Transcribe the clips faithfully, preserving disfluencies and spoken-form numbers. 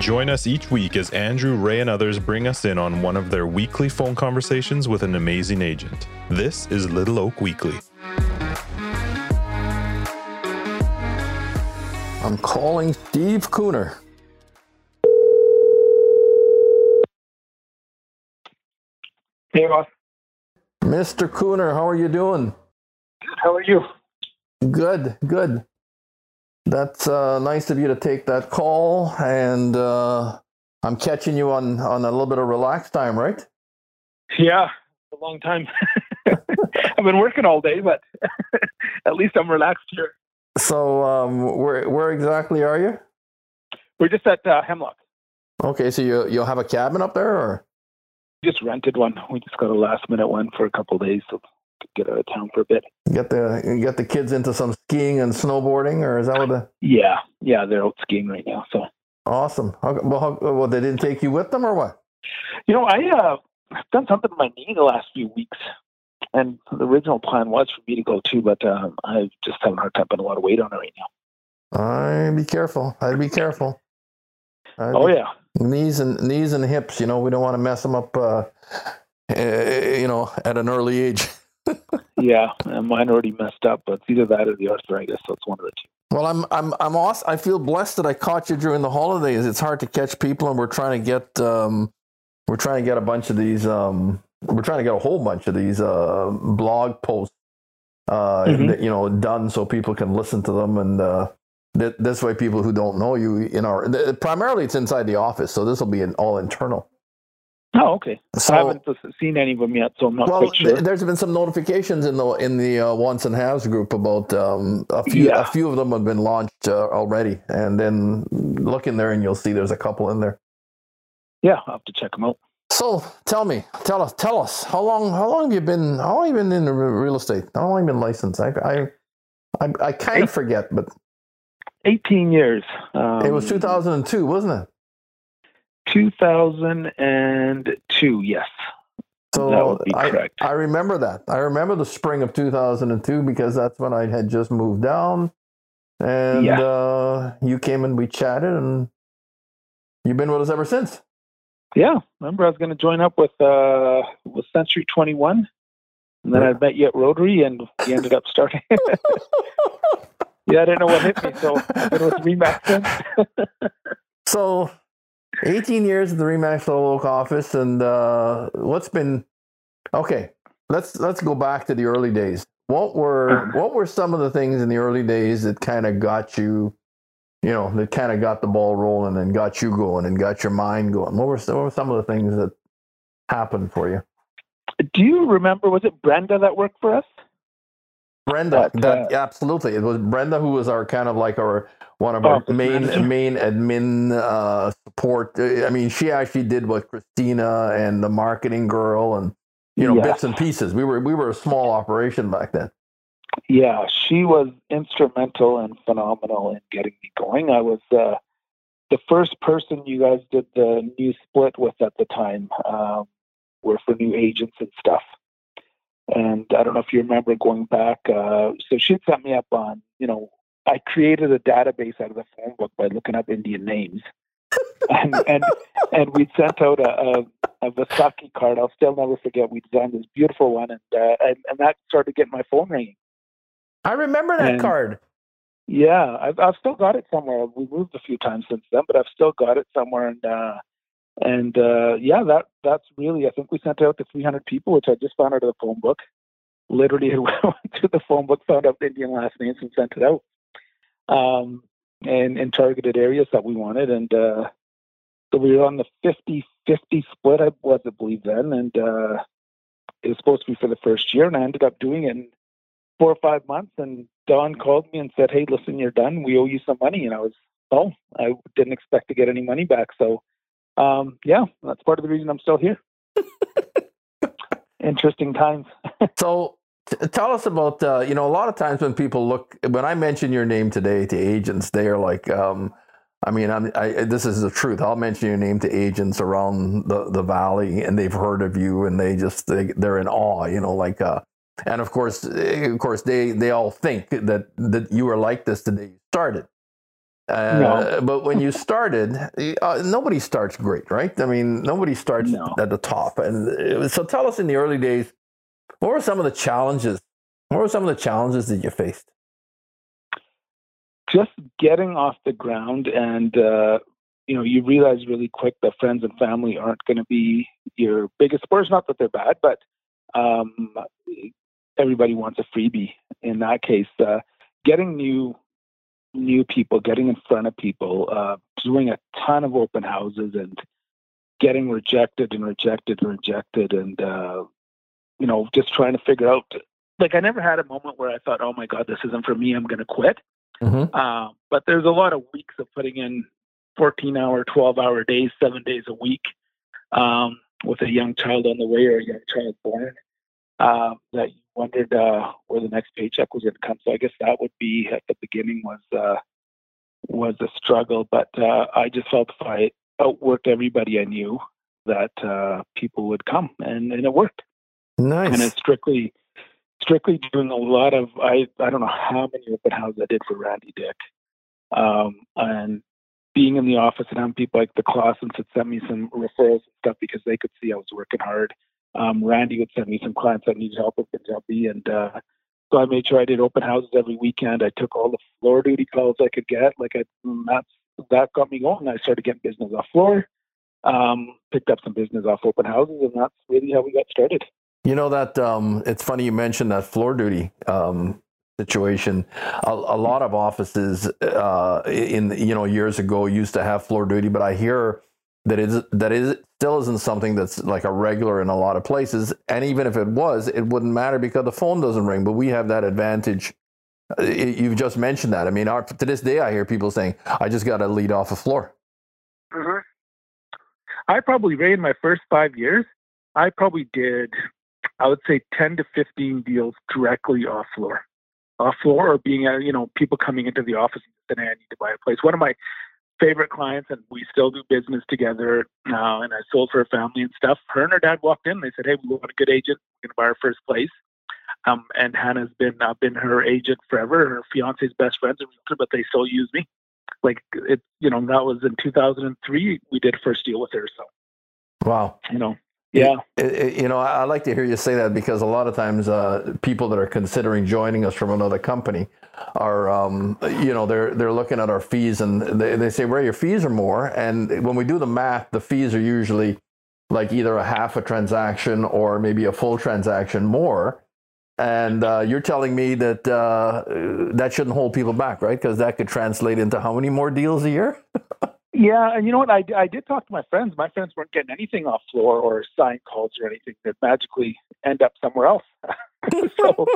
Join us each week as Andrew, Ray, and others bring us in on one of their weekly phone conversations with an amazing agent. This is Little Oak Weekly. I'm calling Steve Kooner. Hey, boss. Mister Kooner, how are you doing? Good. How are you? Good, good. That's uh, nice of you to take that call, and uh, I'm catching you on, on a little bit of relaxed time, right? Yeah, a long time. I've been working all day, but at least I'm relaxed here. So um, where where exactly are you? We're just at uh, Hemlock. Okay, so you, you'll have a cabin up there? Or? Just rented one. We just got a last-minute one for a couple of days, so get out of town for a bit. Get the get the kids into some skiing and snowboarding, or is that what the? Yeah, yeah, they're out skiing right now. So awesome. How, well, how, well, they didn't take you with them, or what? You know, I uh, I've done something to my knee the last few weeks, and the original plan was for me to go too, but um, I just have a hard time putting a lot of weight on it right now. I'd be careful. I'd be careful. I'd oh be, yeah, knees and knees and hips. You know, we don't want to mess them up. Uh, you know, at an early age. Yeah, and mine already messed up, but it's either that or the arthritis, so it's one of the two. Well, I'm I'm I'm awesome. I feel blessed that I caught you during the holidays. It's hard to catch people, and we're trying to get um, we're trying to get a bunch of these um, we're trying to get a whole bunch of these uh, blog posts uh, mm-hmm. that, you know, done so people can listen to them, and uh, th- this way people who don't know you in our th- primarily it's inside the office, so this will be an all internal. Oh, okay. So, I haven't seen any of them yet, so I'm not well, quite sure. Th- there's been some notifications in the in the uh, wants and haves group about um, a few. Yeah. A few of them have been launched uh, already, and then look in there, and you'll see there's a couple in there. Yeah, I'll have to check them out. So tell me, tell us, tell us how long how long have you been how long have you been in real estate? How long have you been licensed? I I I, I kind Eight, of forget, but eighteen years. Um, it was two thousand two, wasn't it? two thousand two, yes. So that would be correct. I, I remember that. I remember the spring of two thousand two because that's when I had just moved down, and yeah. uh, you came and we chatted, and you've been with us ever since. Yeah, remember I was going to join up with uh, with Century Twenty One, and then yeah. I met you at Rotary, and you ended up starting. Yeah, I didn't know what hit me, so it was RE/MAX. So. eighteen years at the RE/MAX Little Oak office, and uh, what's been okay? Let's let's go back to the early days. What were what were some of the things in the early days that kind of got you, you know, that kind of got the ball rolling and got you going and got your mind going? What were what were some of the things that happened for you? Do you remember? Was it Brenda that worked for us? Brenda, but, that, uh, absolutely. It was Brenda who was our kind of like our one of our main manager. main admin uh, support. I mean, she actually did what Christina and the marketing girl and you know yeah. bits and pieces. We were we were a small operation back then. Yeah, she was instrumental and phenomenal in getting me going. I was uh, the first person you guys did the new split with at the time. Um, were for new agents and stuff. And I don't know if you remember going back. Uh, so she set me up on, you know, I created a database out of the phone book by looking up Indian names. and, and and we sent out a, a, a Vasaki card. I'll still never forget. We designed this beautiful one. And uh, and, and that started getting my phone ringing. I remember that and, card. Yeah. I've, I've still got it somewhere. We moved a few times since then, but I've still got it somewhere. And, uh, And, uh, yeah, that, that's really, I think we sent out to three hundred people, which I just found out of the phone book. Literally went to the phone book, found out Indian last names and sent it out, um, and, and targeted areas that we wanted. And, uh, so we were on the fifty-fifty split, I was, I believe then. And, uh, it was supposed to be for the first year, and I ended up doing it in four or five months. And Don called me and said, "Hey, listen, you're done. We owe you some money." And I was, oh, I didn't expect to get any money back. So. Um, yeah, that's part of the reason I'm still here. Interesting times. So t- tell us about, uh, you know, a lot of times when people look, when I mention your name today to agents, they are like, um, I mean, I'm, I, this is the truth. I'll mention your name to agents around the, the valley, and they've heard of you, and they just, they, they're in awe, you know, like, uh, and of course, of course, they, they all think that, that you are like this the day you started. Uh, no. But when you started, uh, nobody starts great, right? I mean, nobody starts no. at the top. And so tell us, in the early days, what were some of the challenges? What were some of the challenges that you faced? Just getting off the ground, and uh, you know, you realize really quick that friends and family aren't going to be your biggest supporters. Not that they're bad, but um, everybody wants a freebie. In that case, uh, getting new new people, getting in front of people, uh, doing a ton of open houses, and getting rejected and rejected and rejected, and uh, you know, just trying to figure out. Like, I never had a moment where I thought, "Oh my God, this isn't for me. I'm going to quit." Mm-hmm. Uh, but there's a lot of weeks of putting in fourteen hour, twelve hour days, seven days a week, um, with a young child on the way or a young child born, uh, that you wondered, uh, where the next paycheck was going to come. So I guess that would be at the beginning was, uh, was a struggle, but, uh, I just felt if I outworked everybody I knew, that, uh, people would come, and, and it worked. Nice. And it's strictly, Strictly doing a lot of, I, I don't know how many open houses I did for Randy Dick. Um, and being in the office and having people like the Clausens would send me some referrals and stuff because they could see I was working hard. Um, Randy would send me some clients that needed help with Kentucky. And uh, so I made sure I did open houses every weekend. I took all the floor duty calls I could get. Like I, that's, that got me going. I started getting business off floor, um, picked up some business off open houses, and that's really how we got started. You know that um, it's funny you mentioned that floor duty um, situation. A, a lot of offices uh, in you know years ago used to have floor duty, but I hear that it that it still isn't something that's like a regular in a lot of places. And even if it was, it wouldn't matter because the phone doesn't ring. But we have that advantage. It, you've just mentioned that. I mean, our, to this day, I hear people saying, "I just got to lead off a floor." Mm-hmm. I probably Ray, in my first five years, I probably did. I would say ten to fifteen deals directly off floor, off floor, or being, you know, people coming into the office and saying, "I need to buy a place." One of my favorite clients, and we still do business together now, and I sold for a family and stuff. Her and her dad walked in. They said, "Hey, we want a good agent. We're going to buy our first place." Um, and Hannah's been uh, been her agent forever. Her fiance's best friend's a realtor, but they still use me. Like it, you know, that was in two thousand three. We did first deal with her. So, wow, you know. Yeah, it, it, you know, I, I like to hear you say that because a lot of times uh, people that are considering joining us from another company are, um, you know, they're they're looking at our fees and they, they say, "Well, your fees are more." And when we do the math, the fees are usually like either a half a transaction or maybe a full transaction more. And uh, you're telling me that uh, that shouldn't hold people back, right? Because that could translate into how many more deals a year? Yeah, and you know what? I, I did talk to my friends. My friends weren't getting anything off floor or sign calls or anything that magically end up somewhere else. So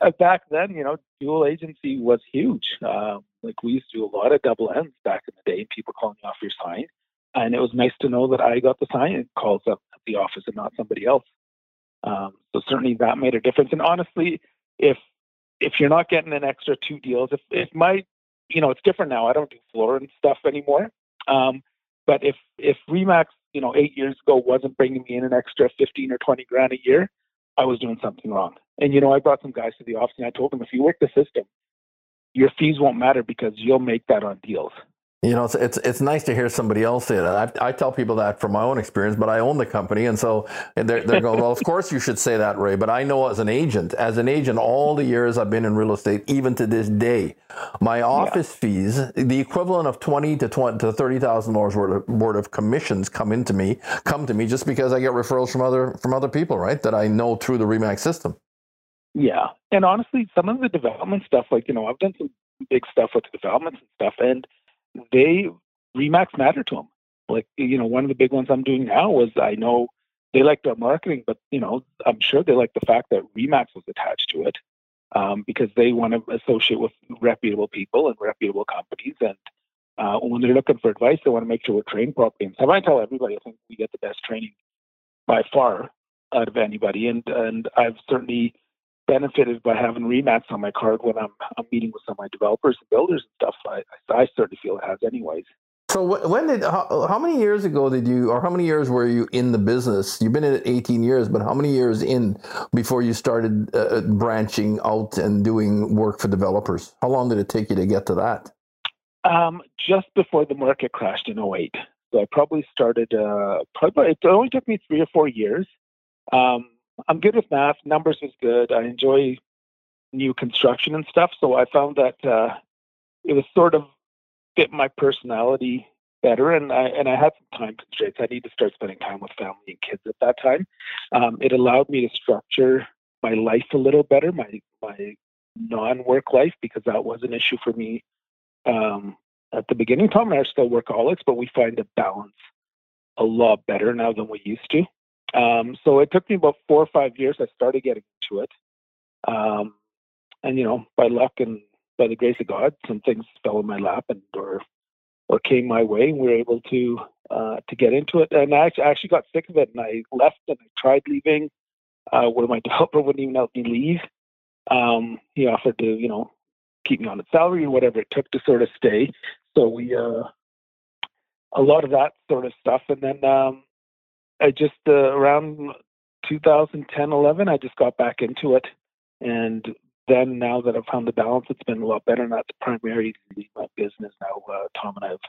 uh, back then, you know, dual agency was huge. Uh, like we used to do a lot of double ends back in the day, and people calling me off your sign. And it was nice to know that I got the sign calls up at the office and not somebody else. Um, so certainly that made a difference. And honestly, if if you're not getting an extra two deals, if, if my, you know, it's different now. I don't do floor and stuff anymore. Um, but if, if RE/MAX, you know, eight years ago wasn't bringing me in an extra fifteen or twenty grand a year, I was doing something wrong. And, you know, I brought some guys to the office and I told them, if you work the system, your fees won't matter because you'll make that on deals. You know, it's, it's, it's nice to hear somebody else say that. I, I tell people that from my own experience, but I own the company. And so they're, they're going, well, of course you should say that, Ray. But I know as an agent, as an agent, all the years I've been in real estate, even to this day, my office yeah. fees, the equivalent of twenty to twenty to thirty thousand dollars worth, worth of commissions come into me, come to me just because I get referrals from other, from other people, right? That I know through the RE/MAX system. Yeah. And honestly, some of the development stuff, like, you know, I've done some big stuff with the developments and stuff. And they RE/MAX matter to them. Like, you know, one of the big ones I'm doing now was, I know they liked our marketing, but you know, I'm sure they like the fact that RE/MAX was attached to it, um, because they want to associate with reputable people and reputable companies. And uh, when they're looking for advice, they want to make sure we're trained properly. And so I tell everybody, I think we get the best training by far out of anybody. And and I've certainly benefited by having RE/MAX on my card when I'm, I'm meeting with some of my developers and builders and stuff. I, I, I certainly feel it has anyways. So when did, how, how many years ago did you, or how many years were you in the business? You've been in it eighteen years, but how many years in before you started uh, branching out and doing work for developers? How long did it take you to get to that? Um, just before the market crashed in oh eight. So I probably started, uh, probably, it only took me three or four years. Um, I'm good with math. Numbers is good. I enjoy new construction and stuff. So I found that uh, it was sort of fit my personality better. And I, and I had some time constraints. I need to start spending time with family and kids at that time. Um, it allowed me to structure my life a little better, my, my non-work life, because that was an issue for me. Um, At the beginning, Tom and I are still workaholics, but we find a balance a lot better now than we used to. Um, so it took me about four or five years. I started getting into it. Um, and, you know, by luck and by the grace of God, some things fell in my lap and or or came my way, and we were able to uh, to get into it. And I actually, I actually got sick of it, and I left, and I tried leaving uh, where my developer wouldn't even help me leave. Um, he offered to, you know, keep me on a salary or whatever it took to sort of stay. So we, uh, a lot of that sort of stuff. And then um, I just, uh, around two thousand ten, eleven, I just got back into it. And then now that I've found the balance, it's been a lot better. And that's primarily my business now. Uh, Tom and I have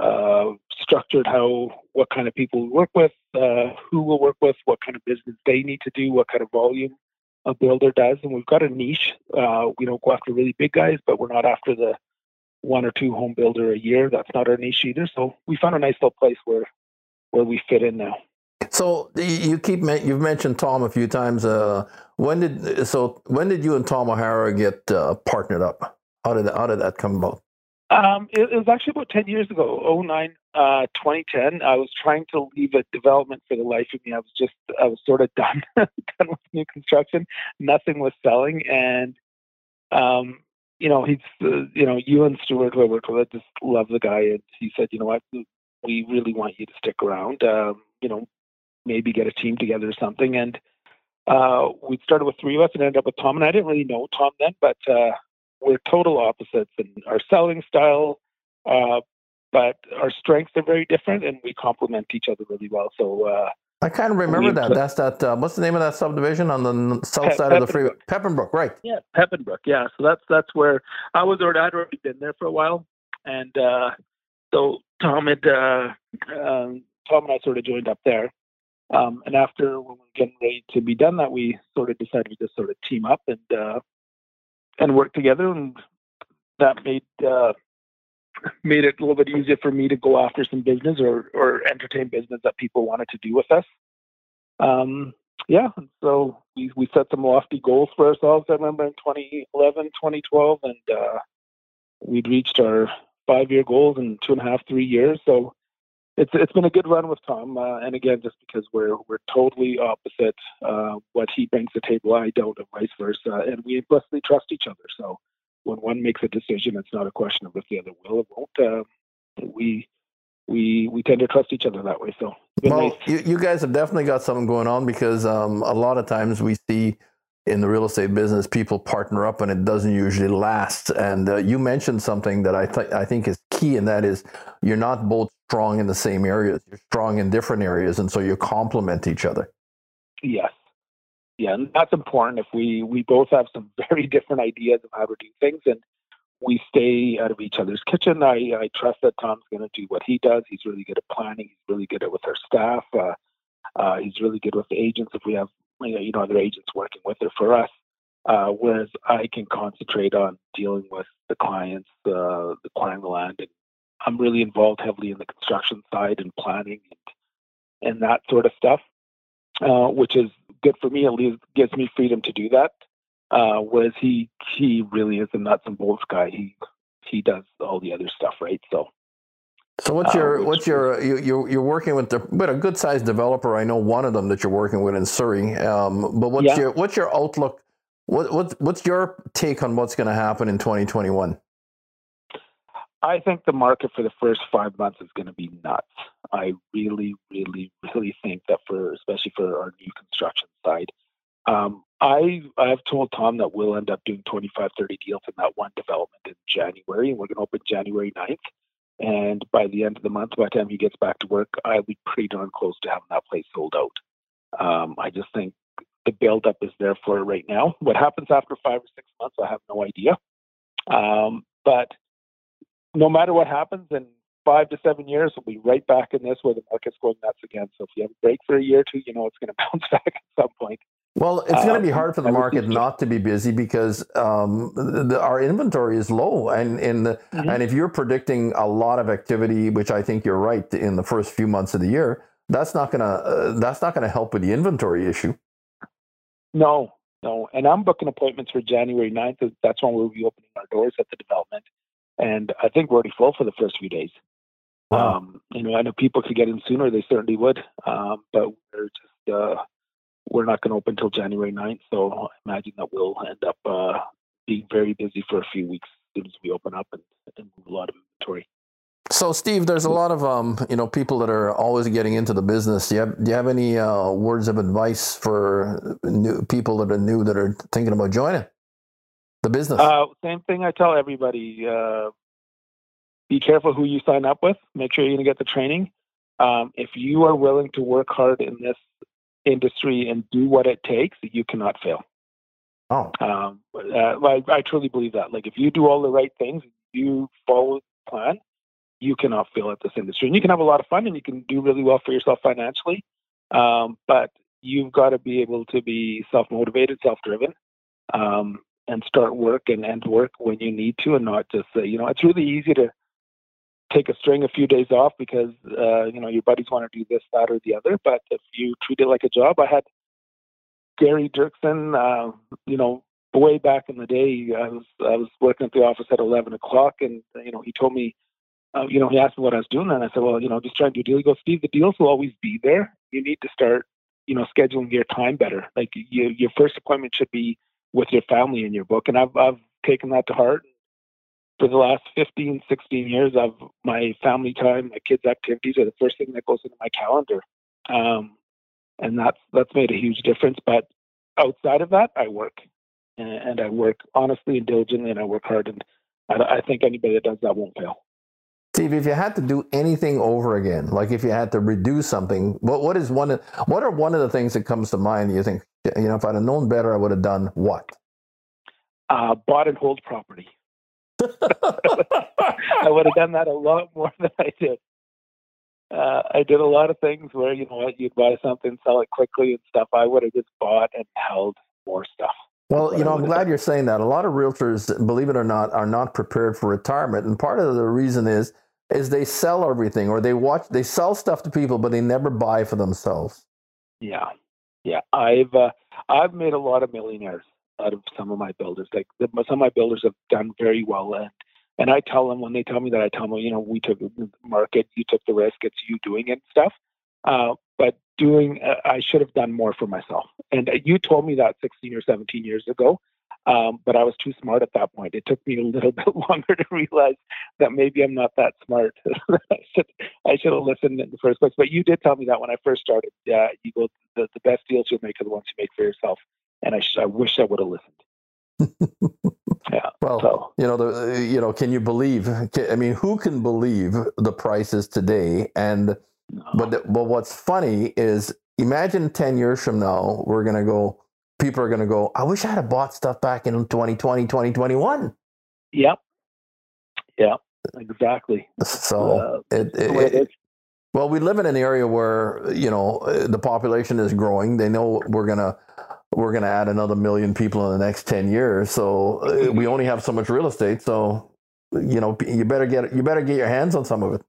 uh, structured how, what kind of people we work with, uh, who we'll work with, what kind of business they need to do, what kind of volume a builder does. And we've got a niche. Uh, we don't go after really big guys, but we're not after the one or two home builder a year. That's not our niche either. So we found a nice little place where, where we fit in now. So you keep, you've mentioned Tom a few times. Uh, when did, so when did you and Tom O'Hara get uh, partnered up? How did, how did that come about? Um, it, it was actually about ten years ago, oh nine, uh, twenty ten. I was trying to leave a development for the life of me. I was just, I was sort of done, done with new construction. Nothing was selling. And, um, you know, he's, uh, you know, you and Stuart, who I worked with, I just love the guy. And he said, you know what, we really want you to stick around, um, you know, maybe get a team together or something. And uh, we started with three of us and ended up with Tom. And I didn't really know Tom then, but, uh, we're total opposites in our selling style, uh, but our strengths are very different, and we complement each other really well. So uh, I kind of remember we, that. That's that. Uh, what's the name of that subdivision on the south Pe- side of the freeway? Peppenbrook, right? Yeah, Peppenbrook. Yeah. So that's that's where I was. Or I'd already been there for a while, and uh, so Tom and uh, um, Tom and I sort of joined up there. Um, and after when we were getting ready to be done, that we sort of decided to sort of team up and. Uh, and work together, and that made uh, made it a little bit easier for me to go after some business or, or entertain business that people wanted to do with us. Um, yeah, so we, we set some lofty goals for ourselves, I remember, in twenty eleven, twenty twelve, and uh, we'd reached our five-year goals in two and a half, three years. So it's it's been a good run with Tom, uh, and again, just because we're we're totally opposite, uh, what he brings to the table, I don't, and vice versa, and we implicitly trust each other. So when one makes a decision, it's not a question of if the other will or won't. Uh, we we we tend to trust each other that way. So well, nice. you, you guys have definitely got something going on, because um, a lot of times we see in the real estate business people partner up, and it doesn't usually last. And uh, you mentioned something that I th- I think is key, and that is you're not both strong in the same areas. You're strong in different areas, and so you complement each other. Yes. Yeah, and that's important. If we, we both have some very different ideas of how to do things, and we stay out of each other's kitchen. I, I trust that Tom's going to do what he does. He's really good at planning. He's really good at with our staff. Uh, uh, he's really good with the agents if we have, you know, other agents working with her for us. Uh, whereas I can concentrate on dealing with the clients, uh, acquiring the land, and I'm really involved heavily in the construction side and planning and, and that sort of stuff, uh, which is good for me. At least gives me freedom to do that. Uh, whereas he he really is a nuts and bolts guy. He he does all the other stuff, right? So, so what's your uh, what's your you you're, you're working with the, but a good sized developer. I know one of them that you're working with in Surrey. Um, but what's yeah. your what's your outlook? What what what's your take on what's going to happen in twenty twenty-one? I think the market for the first five months is going to be nuts. I really, really, really think that for, especially for our new construction side, um, I, I've told Tom that we'll end up doing twenty-five, thirty deals in that one development in January, and we're going to open January ninth. And by the end of the month, by the time he gets back to work, I'll be pretty darn close to having that place sold out. Um, I just think the buildup is there for it right now. What happens after five or six months, I have no idea. Um, but no matter what happens in five to seven years, we'll be right back in this where the market's going nuts again. So if you have a break for a year or two, you know it's going to bounce back at some point. Well, it's uh, going to be hard for the market not to be busy because um, the, our inventory is low, and in the, mm-hmm. and if you're predicting a lot of activity, which I think you're right, in the first few months of the year, that's not gonna uh, that's not gonna help with the inventory issue. No, no, and I'm booking appointments for January ninth. That's when we'll be opening our doors at the development, and I think we're already full for the first few days. Wow. Um, you know, I know people could get in sooner; they certainly would, um, but we're just. Uh, We're not going to open until January ninth, so I imagine that we'll end up uh, being very busy for a few weeks as soon as we open up and, and move a lot of inventory. So, Steve, there's a lot of um, you know, people that are always getting into the business. Do you have, do you have any uh, words of advice for new people that are new that are thinking about joining the business? Uh, same thing I tell everybody: uh, be careful who you sign up with. Make sure you're going to get the training. Um, if you are willing to work hard in this industry and do what it takes, you cannot fail. Oh, um, uh, I, I truly believe that. Like, if you do all the right things, you follow the plan, you cannot fail at this industry. And you can have a lot of fun, and you can do really well for yourself financially. Um, but you've got to be able to be self-motivated, self-driven, um, and start work and end work when you need to, and not just say, you know, it's really easy to take a string a few days off because, uh, you know, your buddies want to do this, that, or the other. But if you treat it like a job, I had Gary Dirksen, uh, you know, way back in the day, I was, I was working at the office at eleven o'clock, and, you know, he told me, uh, you know, he asked me what I was doing. And I said, well, you know, just trying to do a deal. He goes, Steve, the deals will always be there. You need to start, you know, scheduling your time better. Like, you, your first appointment should be with your family in your book. And I've, I've taken that to heart. For the last fifteen, sixteen years, I've, my family time, my kids' activities are the first thing that goes into my calendar. Um, and that's, that's made a huge difference. But outside of that, I work. And, and I work honestly and diligently, and I work hard. And I, I think anybody that does that won't fail. Steve, if you had to do anything over again, like if you had to redo something, what, what, is one of, what are one of the things that comes to mind that you think, you know, if I'd have known better, I would have done what? Uh, bought and hold property. I would have done that a lot more than I did. Uh, I did a lot of things where, you know what, you'd buy something, sell it quickly and stuff. I would have just bought and held more stuff. Well, you know, I'm glad done. You're saying that. A lot of realtors, believe it or not, are not prepared for retirement. And part of the reason is, is they sell everything, or they watch, they sell stuff to people, but they never buy for themselves. Yeah. Yeah. I've, uh, I've made a lot of millionaires out of some of my builders. Like, the, some of my builders have done very well, and and I tell them, when they tell me that, I tell them, you know, we took the market, you took the risk, it's you doing it and stuff. Uh, but doing, uh, I should have done more for myself. And uh, you told me that sixteen or seventeen years ago, um, but I was too smart at that point. It took me a little bit longer to realize that maybe I'm not that smart. I should I should have listened in the first place. But you did tell me that when I first started. Uh, you go, the, the best deals you'll make are the ones you make for yourself. And I, sh- I wish I would have listened. Yeah. Well, so. you know, the, you know, can you believe? Can, I mean, who can believe the prices today? And no. but the, but what's funny is, imagine ten years from now, we're gonna go. People are gonna go, I wish I had bought stuff back in twenty twenty, twenty twenty-one. Yep. Yeah. Exactly. So uh, it, it, it, it well, we live in an area where, you know, the population is growing. They know we're gonna. We're going to add another million people in the next ten years, so we only have so much real estate. So, you know, you better get you better get your hands on some of it.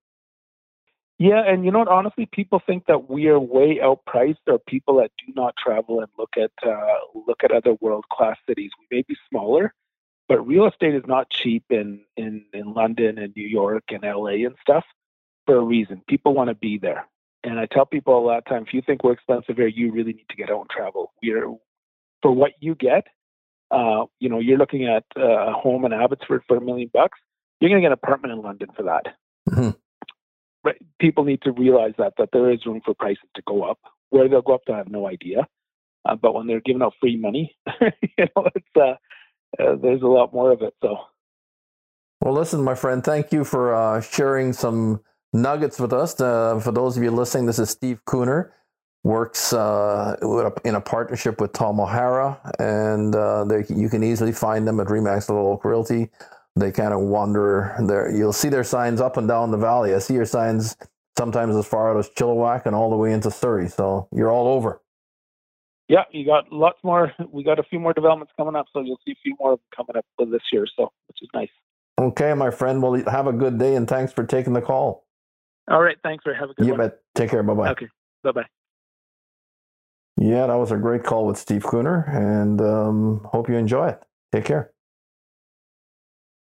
Yeah, and you know what? Honestly, people think that we are way outpriced. There are people that do not travel and look at uh, look at other world class cities. We may be smaller, but real estate is not cheap in in in London and New York and L A and stuff for a reason. People want to be there, and I tell people a lot of times, if you think we're expensive here, you really need to get out and travel. We are. For what you get, uh, you know, you're looking at uh, a home in Abbotsford for a million bucks. You're going to get an apartment in London for that. Mm-hmm. Right? People need to realize that that there is room for prices to go up. Where they'll go up, I have no idea. Uh, but when they're giving out free money, you know, it's uh, uh, there's a lot more of it. So, well, listen, my friend, thank you for uh, sharing some nuggets with us. Uh, for those of you listening, this is Steve Kooner. Works uh, in a partnership with Tom O'Hara, and uh, they, you can easily find them at RE/MAX Little Oak Realty they kind of wander there. You'll see their signs up and down the valley. I see your signs sometimes as far out as Chilliwack and all the way into Surrey. So you're all over. Yeah, you got lots more. We got a few more developments coming up, so you'll see a few more coming up this year, so which is nice. Okay, my friend. Well, have a good day, and thanks for taking the call. All right, thanks for having a good you one. You bet. Take care. Bye-bye. Okay, bye-bye. Yeah, that was a great call with Steve Kooner, and um, hope you enjoy it. Take care.